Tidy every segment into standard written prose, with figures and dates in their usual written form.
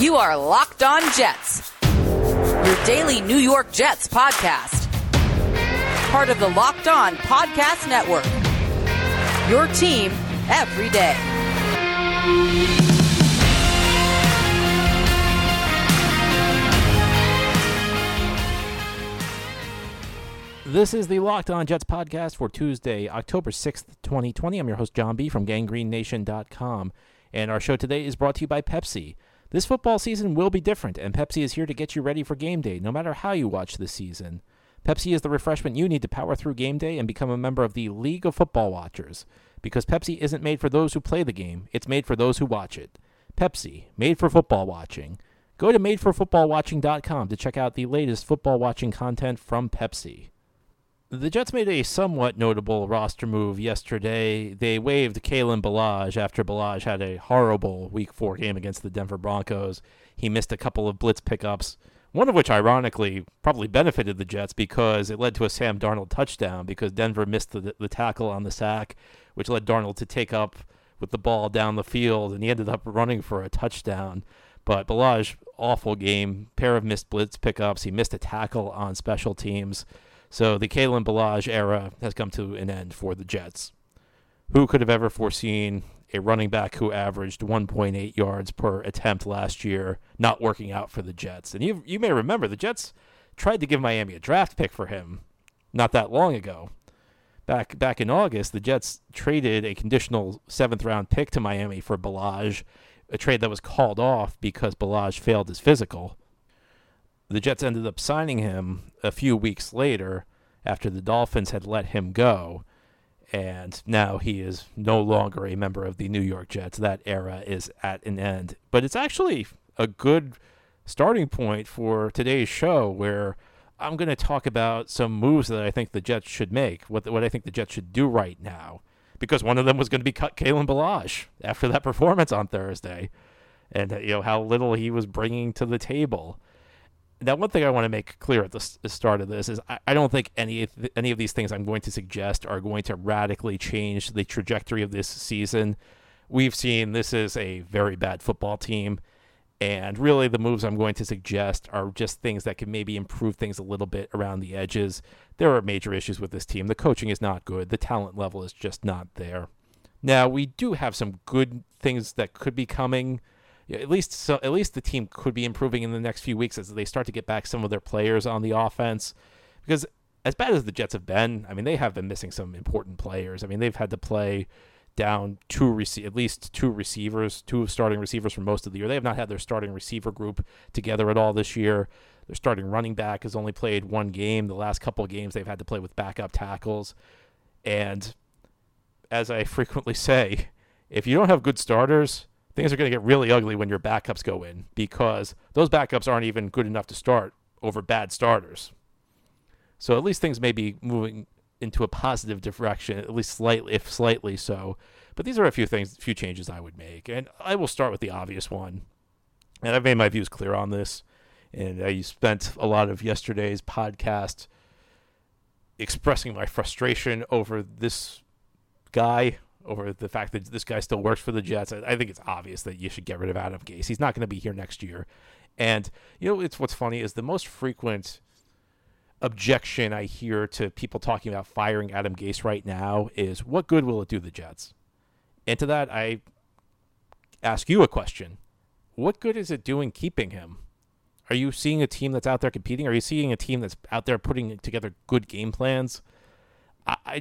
You are Locked On Jets, your daily New York Jets podcast. Part of the Locked On Podcast Network, your team every day. This is the Locked On Jets podcast for Tuesday, October 6th, 2020. I'm your host, John B. from ganggreennation.com. And our show today is brought to you by Pepsi. This football season will be different, and Pepsi is here to get you ready for game day, no matter how you watch this season. Pepsi is the refreshment you need to power through game day and become a member of the League of Football Watchers. Because Pepsi isn't made for those who play the game, it's made for those who watch it. Pepsi, made for football watching. Go to madeforfootballwatching.com to check out the latest football watching content from Pepsi. The Jets made a somewhat notable roster move yesterday. They waived Kalen Ballage after Ballage had a horrible Week 4 game against the Denver Broncos. He missed a couple of blitz pickups, one of which, ironically, probably benefited the Jets because it led to a Sam Darnold touchdown because Denver missed the tackle on the sack, which led Darnold to take up with the ball down the field, and he ended up running for a touchdown. But Ballage, awful game, pair of missed blitz pickups. He missed a tackle on special teams. So the Kalen Ballage era has come to an end for the Jets. Who could have ever foreseen a running back who averaged 1.8 yards per attempt last year not working out for the Jets? And you may remember the Jets tried to give Miami a draft pick for him not that long ago. Back in August, the Jets traded a conditional 7th-round pick to Miami for Ballage, a trade that was called off because Ballage failed his physical. The Jets ended up signing him a few weeks later after the Dolphins had let him go, and now he is no longer a member of the New York Jets. That era is at an end. But it's actually a good starting point for today's show where I'm going to talk about some moves that I think the Jets should make, what I think the Jets should do right now, because one of them was going to be cut Kalen Ballage after that performance on Thursday and how little he was bringing to the table. Now, one thing I want to make clear at the start of this is I don't think any of these things I'm going to suggest are going to radically change the trajectory of this season. We've seen this is a very bad football team, and really the moves I'm going to suggest are just things that can maybe improve things a little bit around the edges. There are major issues with this team. The coaching is not good. The talent level is just not there. Now, we do have some good things that could be coming. At least the team could be improving in the next few weeks as they start to get back some of their players on the offense. Because as bad as the Jets have been, they have been missing some important players. They've had to play down at least two receivers, two starting receivers for most of the year. They have not had their starting receiver group together at all this year. Their starting running back has only played one game. The last couple of games they've had to play with backup tackles. And as I frequently say, if you don't have good starters, things are going to get really ugly when your backups go in because those backups aren't even good enough to start over bad starters. So at least things may be moving into a positive direction, at least slightly, if slightly so. But these are a few changes I would make. And I will start with the obvious one. And I've made my views clear on this. And I spent a lot of yesterday's podcast expressing my frustration over this guy, over the fact that this guy still works for the Jets. I think it's obvious that you should get rid of Adam Gase. He's not going to be here next year. And, it's what's funny is the most frequent objection I hear to people talking about firing Adam Gase right now is, what good will it do the Jets? And to that, I ask you a question. What good is it doing keeping him? Are you seeing a team that's out there competing? Are you seeing a team that's out there putting together good game plans?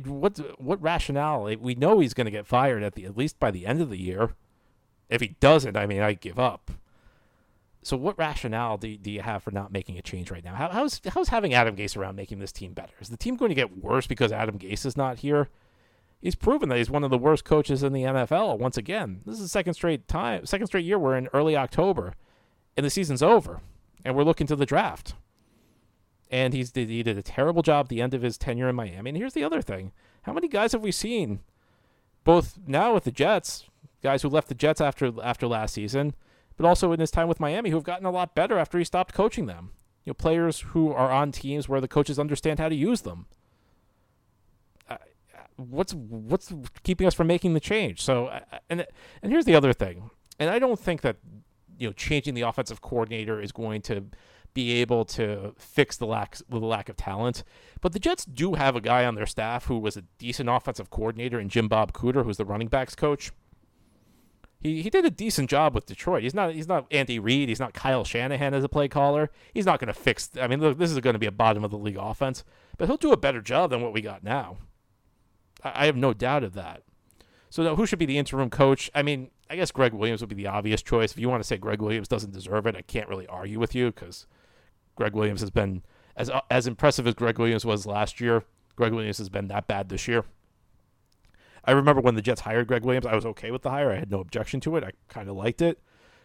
What rationale? We know he's going to get fired at least by the end of the year. If he doesn't, I give up. So what rationale do you have for not making a change right now? How's having Adam Gase around making this team better? Is the team going to get worse because Adam Gase is not here? He's proven that he's one of the worst coaches in the NFL once again. This is the second straight year we're in early October, and the season's over, and we're looking to the draft. And he did a terrible job at the end of his tenure in Miami. And here's the other thing. How many guys have we seen, both now with the Jets, guys who left the Jets after last season, but also in his time with Miami, who have gotten a lot better after he stopped coaching them? Players who are on teams where the coaches understand how to use them. What's keeping us from making the change? So, and here's the other thing. And I don't think that changing the offensive coordinator is going to be able to fix the lack of talent. But the Jets do have a guy on their staff who was a decent offensive coordinator in Jim Bob Cooter, who's the running backs coach. He did a decent job with Detroit. He's not Andy Reid. He's not Kyle Shanahan as a play caller. He's not going to fix. I mean, look, this is going to be a bottom of the league offense, but he'll do a better job than what we got now. I have no doubt of that. So now, who should be the interim coach? I mean, I guess Greg Williams would be the obvious choice. If you want to say Greg Williams doesn't deserve it, I can't really argue with you because Greg Williams has been as impressive as Greg Williams was last year. Greg Williams has been that bad this year. I remember when the Jets hired Greg Williams, I was okay with the hire. I had no objection to it. I kind of liked it.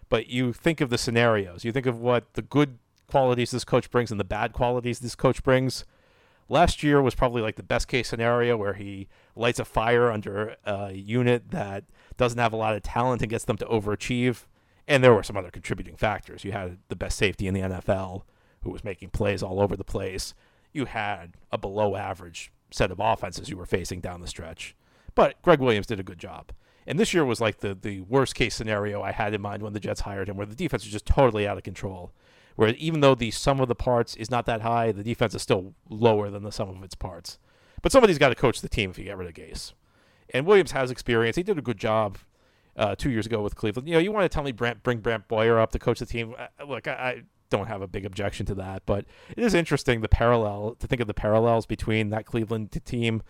But you think of the scenarios. You think of what the good qualities this coach brings and the bad qualities this coach brings. Last year was probably like the best case scenario where he lights a fire under a unit that doesn't have a lot of talent and gets them to overachieve. And there were some other contributing factors. You had the best safety in the NFL who was making plays all over the place. You had a below average set of offenses you were facing down the stretch. But Greg Williams did a good job. And this year was like the worst case scenario I had in mind when the Jets hired him, where the defense was just totally out of control, where even though the sum of the parts is not that high, the defense is still lower than the sum of its parts. But somebody's got to coach the team if you get rid of Gase. And Williams has experience. He did a good job 2 years ago with Cleveland. You want to tell me bring Brant Boyer up to coach the team? Look, I don't have a big objection to that, but it is interesting to think of the parallels between that Cleveland team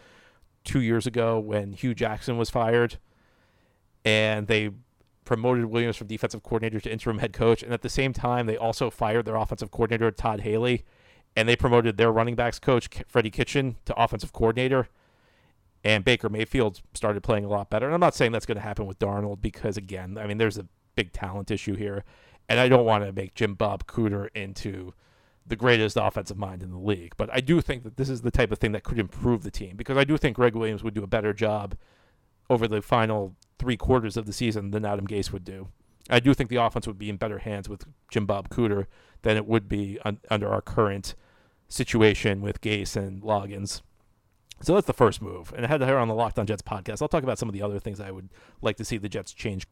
2 years ago when Hugh Jackson was fired and they promoted Williams from defensive coordinator to interim head coach. And at the same time, they also fired their offensive coordinator, Todd Haley, and they promoted their running backs coach, Freddie Kitchen, to offensive coordinator. And Baker Mayfield started playing a lot better. And I'm not saying that's going to happen with Darnold because, again, I mean, there's a big talent issue here. And I don't want to make Jim Bob Cooter into the greatest offensive mind in the league. But I do think that this is the type of thing that could improve the team because I do think Greg Williams would do a better job over the final 3 quarters of the season than Adam Gase would do. I do think the offense would be in better hands with Jim Bob Cooter than it would be under our current situation with Gase and Loggins. So that's the first move. And I had to hear on the Locked On Jets podcast. I'll talk about some of the other things I would like to see the Jets change.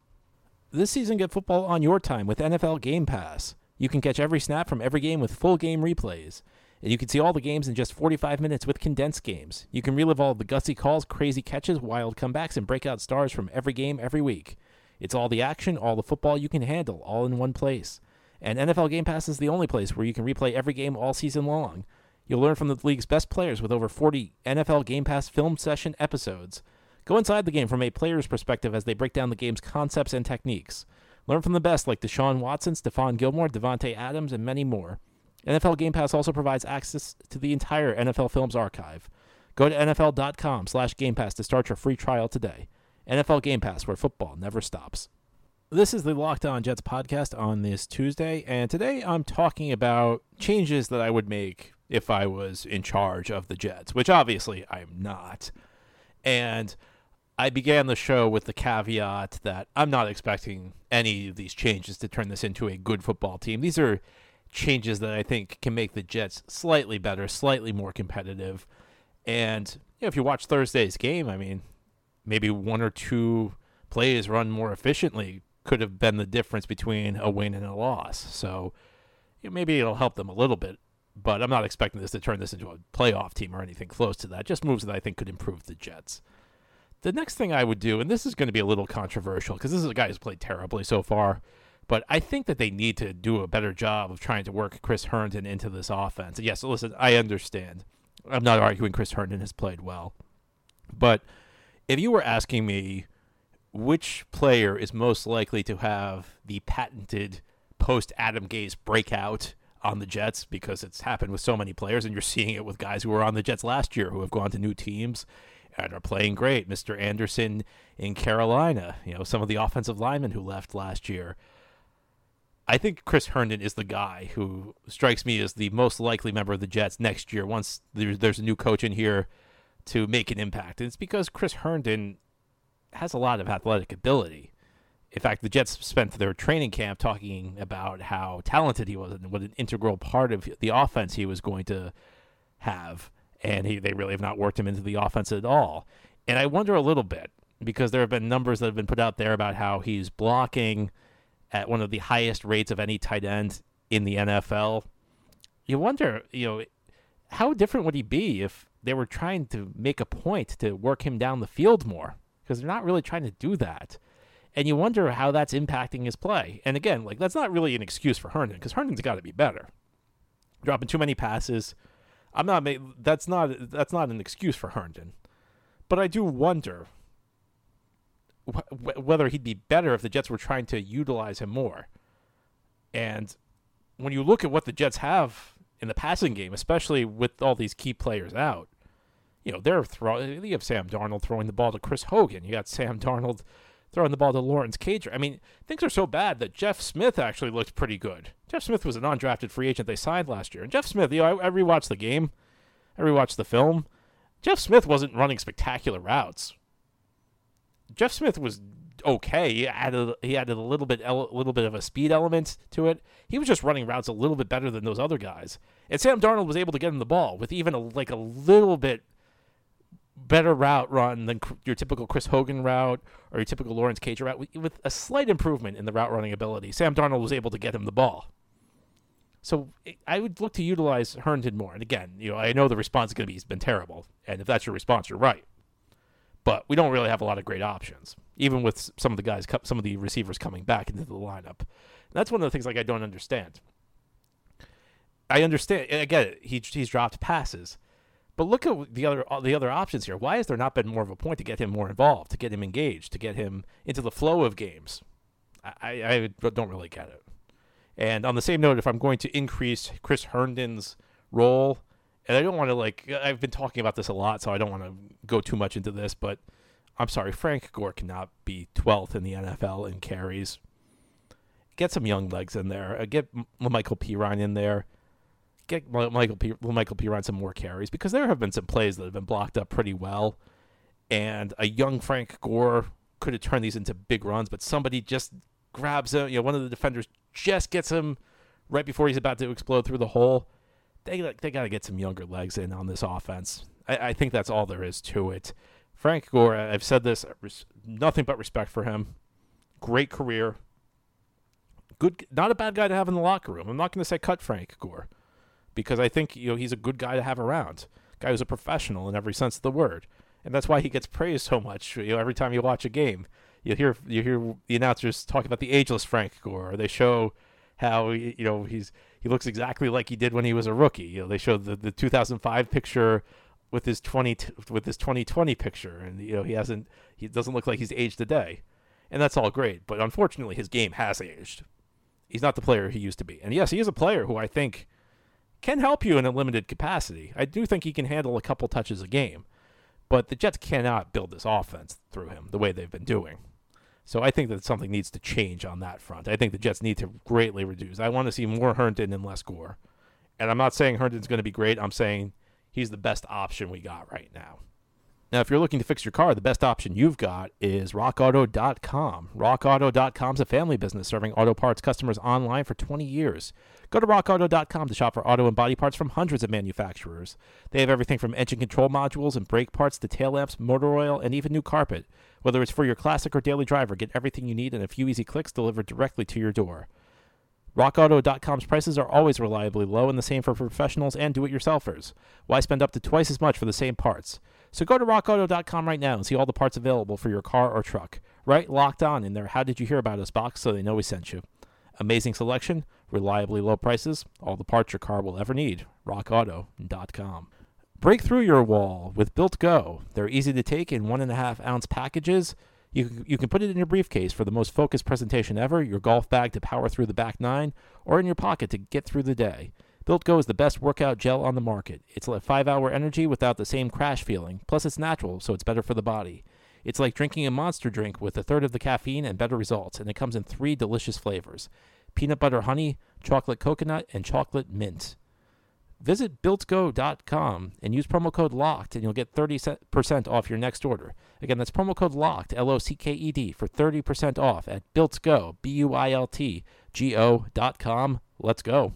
This season, get football on your time with NFL Game Pass. You can catch every snap from every game with full game replays. And you can see all the games in just 45 minutes with condensed games. You can relive all the gutsy calls, crazy catches, wild comebacks, and breakout stars from every game every week. It's all the action, all the football you can handle, all in one place. And NFL Game Pass is the only place where you can replay every game all season long. You'll learn from the league's best players with over 40 NFL Game Pass film session episodes. Go inside the game from a player's perspective as they break down the game's concepts and techniques. Learn from the best like Deshaun Watson, Stephon Gilmore, Devontae Adams, and many more. NFL Game Pass also provides access to the entire NFL Films archive. Go to NFL.com/Game Pass to start your free trial today. NFL Game Pass, where football never stops. This is the Locked On Jets podcast on this Tuesday, and today I'm talking about changes that I would make if I was in charge of the Jets, which obviously I'm not. And I began the show with the caveat that I'm not expecting any of these changes to turn this into a good football team. These are changes that I think can make the Jets slightly better, slightly more competitive. And if you watch Thursday's game, I mean, maybe one or two plays run more efficiently could have been the difference between a win and a loss. So maybe it'll help them a little bit, but I'm not expecting this to turn this into a playoff team or anything close to that. Just moves that I think could improve the Jets. The next thing I would do, and this is going to be a little controversial because this is a guy who's played terribly so far, but I think that they need to do a better job of trying to work Chris Herndon into this offense. And yes, listen, I understand. I'm not arguing Chris Herndon has played well. But if you were asking me which player is most likely to have the patented post-Adam Gase breakout on the Jets, because it's happened with so many players, and you're seeing it with guys who were on the Jets last year who have gone to new teams and are playing great. Mr. Anderson in Carolina, some of the offensive linemen who left last year. I think Chris Herndon is the guy who strikes me as the most likely member of the Jets next year once there's a new coach in here to make an impact. And it's because Chris Herndon has a lot of athletic ability. In fact, the Jets spent their training camp talking about how talented he was and what an integral part of the offense he was going to have. And they really have not worked him into the offense at all. And I wonder a little bit because there have been numbers that have been put out there about how he's blocking at one of the highest rates of any tight end in the NFL. You wonder, how different would he be if they were trying to make a point to work him down the field more, because they're not really trying to do that. And you wonder how that's impacting his play. And again, that's not really an excuse for Herndon, because Herndon's got to be better. Dropping too many passes. That's not an excuse for Herndon. But I do wonder whether he'd be better if the Jets were trying to utilize him more. And when you look at what the Jets have in the passing game, especially with all these key players out, you have Sam Darnold throwing the ball to Chris Hogan. You got Sam Darnold throwing the ball to Lawrence Cager. I mean, things are so bad that Jeff Smith actually looked pretty good. Jeff Smith was an undrafted free agent they signed last year. And Jeff Smith, I rewatched the game. I rewatched the film. Jeff Smith wasn't running spectacular routes. Jeff Smith was okay. He added a little bit of a speed element to it. He was just running routes a little bit better than those other guys. And Sam Darnold was able to get him the ball with even a little bit better route run than your typical Chris Hogan route or your typical Lawrence Cager route, with a slight improvement in the route running ability. Sam Darnold was able to get him the ball. So I would look to utilize Herndon more. And again, I know the response is going to be, he's been terrible. And if that's your response, you're right. But we don't really have a lot of great options, even with some of the receivers coming back into the lineup. And that's one of the things I don't understand. I understand. I get it. He's dropped passes. But look at the other options here. Why has there not been more of a point to get him more involved, to get him engaged, to get him into the flow of games? I don't really get it. And on the same note, if I'm going to increase Chris Herndon's role, and I don't want to, I've been talking about this a lot, so I don't want to go too much into this, but I'm sorry, Frank Gore cannot be 12th in the NFL in carries. Get some young legs in there. Get Michael P. Ryan in there. Get Michael P. Ryan some more carries, because there have been some plays that have been blocked up pretty well, and a young Frank Gore could have turned these into big runs, but somebody just grabs him. One of the defenders just gets him right before he's about to explode through the hole. They got to get some younger legs in on this offense. I think that's all there is to it. Frank Gore, I've said this, nothing but respect for him. Great career. Good, not a bad guy to have in the locker room. I'm not going to say cut Frank Gore, because I think he's a good guy to have around. Guy who's a professional in every sense of the word, and that's why he gets praised so much. Every time you watch a game, you hear the announcers talk about the ageless Frank Gore. They show how he looks exactly like he did when he was a rookie. They show the 2005 picture with his 2020 picture, and he doesn't look like he's aged a day, and that's all great. But unfortunately, his game has aged. He's not the player he used to be, and yes, he is a player who I think can help you in a limited capacity. I do think he can handle a couple touches a game, but the Jets cannot build this offense through him the way they've been doing. So I think that something needs to change on that front. I think the Jets need to greatly reduce. I want to see more Herndon and less Gore. And I'm not saying Herndon's going to be great. I'm saying he's the best option we got right now. Now, if you're looking to fix your car, the best option you've got is RockAuto.com. RockAuto.com is a family business serving auto parts customers online for 20 years. Go to RockAuto.com to shop for auto and body parts from hundreds of manufacturers. They have everything from engine control modules and brake parts to tail lamps, motor oil, and even new carpet. Whether it's for your classic or daily driver, get everything you need in a few easy clicks delivered directly to your door. RockAuto.com's prices are always reliably low, and the same for professionals and do-it-yourselfers. Why spend up to twice as much for the same parts? So go to RockAuto.com right now and see all the parts available for your car or truck. Right Locked On in their How Did You Hear About Us box, so they know we sent you. Amazing selection, reliably low prices, all the parts your car will ever need. RockAuto.com. Break through your wall with BuiltGo. They're easy to take in 1.5-ounce packages. You can put it in your briefcase for the most focused presentation ever, your golf bag to power through the back nine, or in your pocket to get through the day. BuiltGo is the best workout gel on the market. It's like 5-hour energy without the same crash feeling. Plus, it's natural, so it's better for the body. It's like drinking a monster drink with a third of the caffeine and better results, and it comes in 3 delicious flavors: peanut butter honey, chocolate coconut, and chocolate mint. Visit BuiltGo.com and use promo code LOCKED, and you'll get 30% off your next order. Again, that's promo code LOCKED, L-O-C-K-E-D, for 30% off at BuiltGo, BuiltGo.com. Let's go.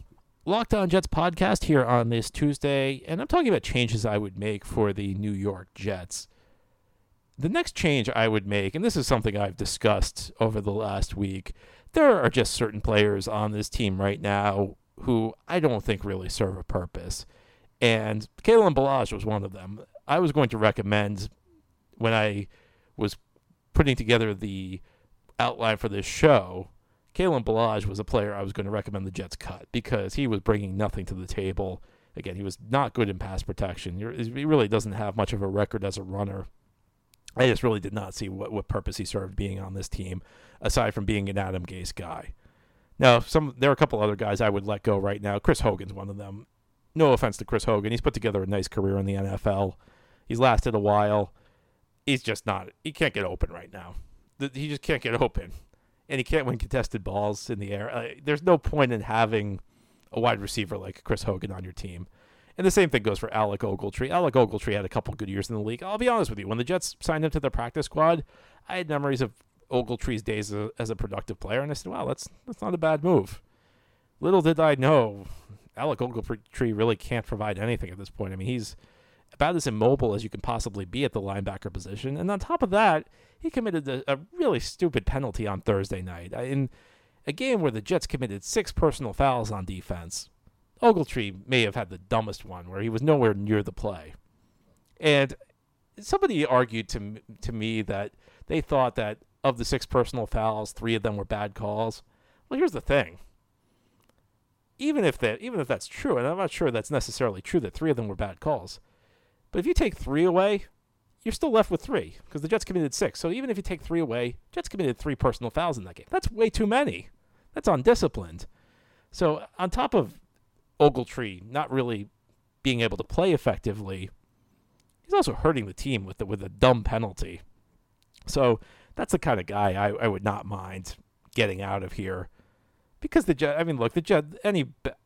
Locked On Jets podcast here on this Tuesday, and I'm talking about changes I would make for the New York Jets. The next change I would make, and this is something I've discussed over the last week, there are just certain players on this team right now who I don't think really serve a purpose. And Kalen Ballage was one of them. I was going to recommend, when I was putting together the outline for this show, Kalen Ballage was a player I was going to recommend the Jets cut because he was bringing nothing to the table. Again, he was not good in pass protection. He really doesn't have much of a record as a runner. I just really did not see what purpose he served being on this team, aside from being an Adam Gase guy. Now, there are a couple other guys I would let go right now. Chris Hogan's one of them. No offense to Chris Hogan. He's put together a nice career in the NFL. He's lasted a while. He's just not. He can't get open right now. He just can't get open. And he can't win contested balls in the air. There's no point in having a wide receiver like Chris Hogan on your team. And the same thing goes for Alec Ogletree. Alec Ogletree had a couple good years in the league. I'll be honest with you. When the Jets signed him to the practice squad, I had memories of Ogletree's days as a productive player, and I said, wow, that's not a bad move. Little did I know, Alec Ogletree really can't provide anything at this point. I mean, he's about as immobile as you can possibly be at the linebacker position. And on top of that, he committed a really stupid penalty on Thursday night. In a game where the Jets committed 6 personal fouls on defense, Ogletree may have had the dumbest one where he was nowhere near the play. And somebody argued to me that they thought that of the 6 personal fouls, 3 of them were bad calls. Well, here's the thing. Even if that's true, and I'm not sure that's necessarily true that 3 of them were bad calls, but if you take 3 away, you're still left with 3 because the Jets committed 6. So even if you take 3 away, Jets committed 3 personal fouls in that game. That's way too many. That's undisciplined. So on top of Ogletree not really being able to play effectively, he's also hurting the team with a dumb penalty. So that's the kind of guy I would not mind getting out of here, because any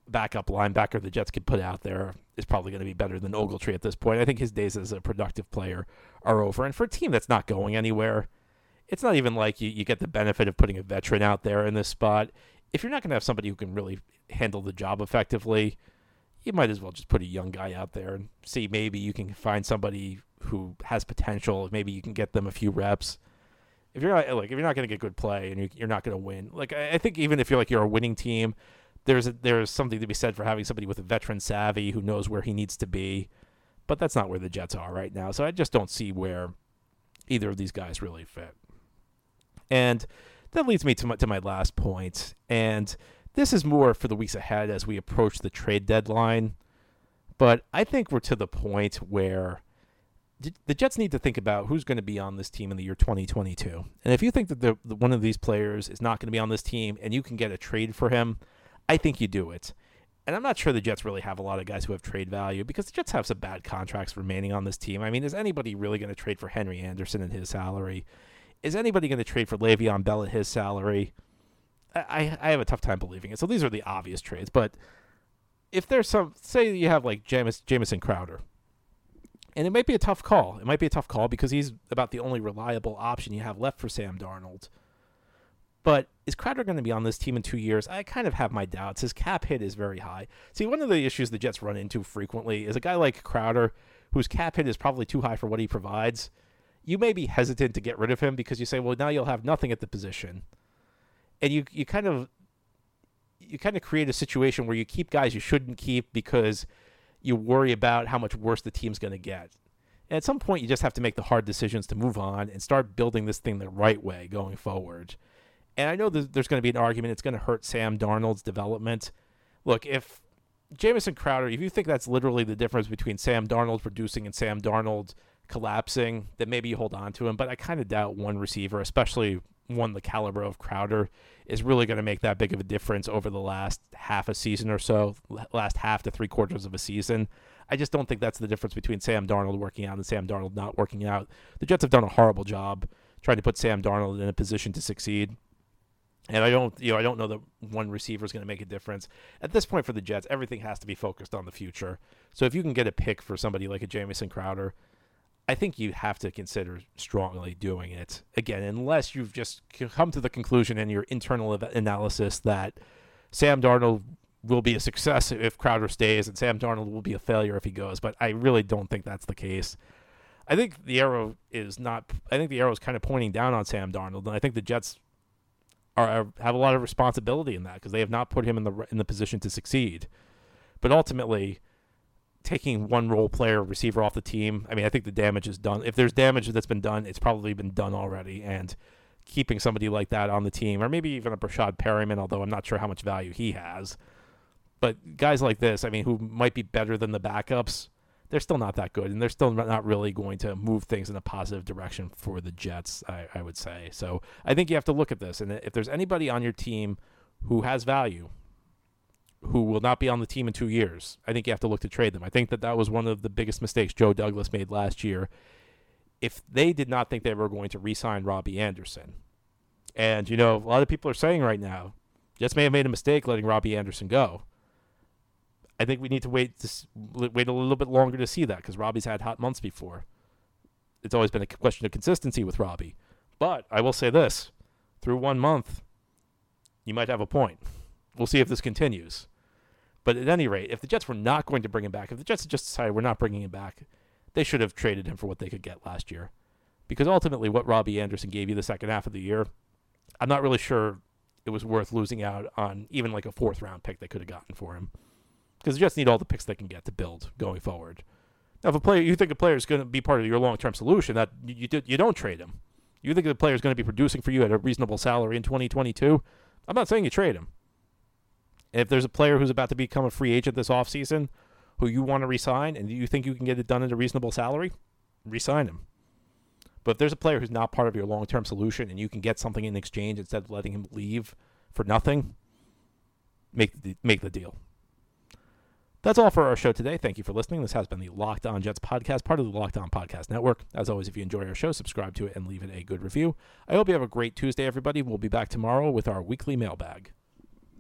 backup linebacker the Jets could put out there is probably going to be better than Ogletree at this point. I think his days as a productive player are over, and for a team that's not going anywhere, it's not even like you get the benefit of putting a veteran out there in this spot. If you're not going to have somebody who can really handle the job effectively, you might as well just put a young guy out there and see maybe you can find somebody who has potential. Maybe you can get them a few reps. If you're not going to get good play and you're not going to win, I think even if you're a winning team, there's something to be said for having somebody with a veteran savvy who knows where he needs to be. But that's not where the Jets are right now. So I just don't see where either of these guys really fit. And that leads me to my last point, and this is more for the weeks ahead as we approach the trade deadline. But I think we're to the point where the Jets need to think about who's going to be on this team in the year 2022. And if you think that one of these players is not going to be on this team and you can get a trade for him, I think you do it. And I'm not sure the Jets really have a lot of guys who have trade value because the Jets have some bad contracts remaining on this team. I mean, is anybody really going to trade for Henry Anderson and his salary? Is anybody going to trade for Le'Veon Bell at his salary? I have a tough time believing it. So these are the obvious trades. But if there's say you have like Jamison Crowder, and it might be a tough call. It might be a tough call because he's about the only reliable option you have left for Sam Darnold. But is Crowder going to be on this team in 2 years? I kind of have my doubts. His cap hit is very high. See, one of the issues the Jets run into frequently is a guy like Crowder, whose cap hit is probably too high for what he provides. You may be hesitant to get rid of him because you say, well, now you'll have nothing at the position. And you kind of create a situation where you keep guys you shouldn't keep because you worry about how much worse the team's going to get. And at some point, you just have to make the hard decisions to move on and start building this thing the right way going forward. And I know there's going to be an argument it's going to hurt Sam Darnold's development. Look, if Jamison Crowder, if you think that's literally the difference between Sam Darnold producing and Sam Darnold collapsing, then maybe you hold on to him. But I kind of doubt one receiver, especially one the caliber of Crowder, is really going to make that big of a difference over the last half a season or so, last half to 3/4 of a season. I just don't think that's the difference between Sam Darnold working out and Sam Darnold not working out. The Jets have done a horrible job trying to put Sam Darnold in a position to succeed. And I don't know that one receiver is going to make a difference. At this point for the Jets, everything has to be focused on the future. So if you can get a pick for somebody like a Jamison Crowder, I think you have to consider strongly doing it. Again, unless you've just come to the conclusion in your internal analysis that Sam Darnold will be a success if Crowder stays and Sam Darnold will be a failure if he goes. But I really don't think that's the case. I think the arrow is not. I think the arrow is kind of pointing down on Sam Darnold, and I think the Jets have a lot of responsibility in that because they have not put him in the position to succeed. But ultimately, taking one role player receiver off the team, I mean, I think the damage is done. If there's damage that's been done, it's probably been done already. And keeping somebody like that on the team, or maybe even a Brashad Perryman, although I'm not sure how much value he has. But guys like this, I mean, who might be better than the backups, they're still not that good, and they're still not really going to move things in a positive direction for the Jets, I would say. So I think you have to look at this, and if there's anybody on your team who has value, who will not be on the team in 2 years, I think you have to look to trade them. I think that was one of the biggest mistakes Joe Douglas made last year. If they did not think they were going to re-sign Robbie Anderson, and, you know, a lot of people are saying right now, Jets may have made a mistake letting Robbie Anderson go. I think we need to wait a little bit longer to see that because Robbie's had hot months before. It's always been a question of consistency with Robbie. But I will say this, through 1 month, you might have a point. We'll see if this continues. But at any rate, if the Jets were not going to bring him back, if the Jets had just decided we're not bringing him back, they should have traded him for what they could get last year. Because ultimately what Robbie Anderson gave you the second half of the year, I'm not really sure it was worth losing out on even like a fourth-round pick they could have gotten for him. Because the Jets need all the picks they can get to build going forward. Now, if a player, you think a player is going to be part of your long-term solution, that you don't trade him. You think the player is going to be producing for you at a reasonable salary in 2022? I'm not saying you trade him. And if there's a player who's about to become a free agent this offseason who you want to re-sign and you think you can get it done at a reasonable salary, re-sign him. But if there's a player who's not part of your long-term solution and you can get something in exchange instead of letting him leave for nothing, make the deal. That's all for our show today. Thank you for listening. This has been the Locked On Jets podcast, part of the Locked On Podcast Network. As always, if you enjoy our show, subscribe to it and leave it a good review. I hope you have a great Tuesday, everybody. We'll be back tomorrow with our weekly mailbag.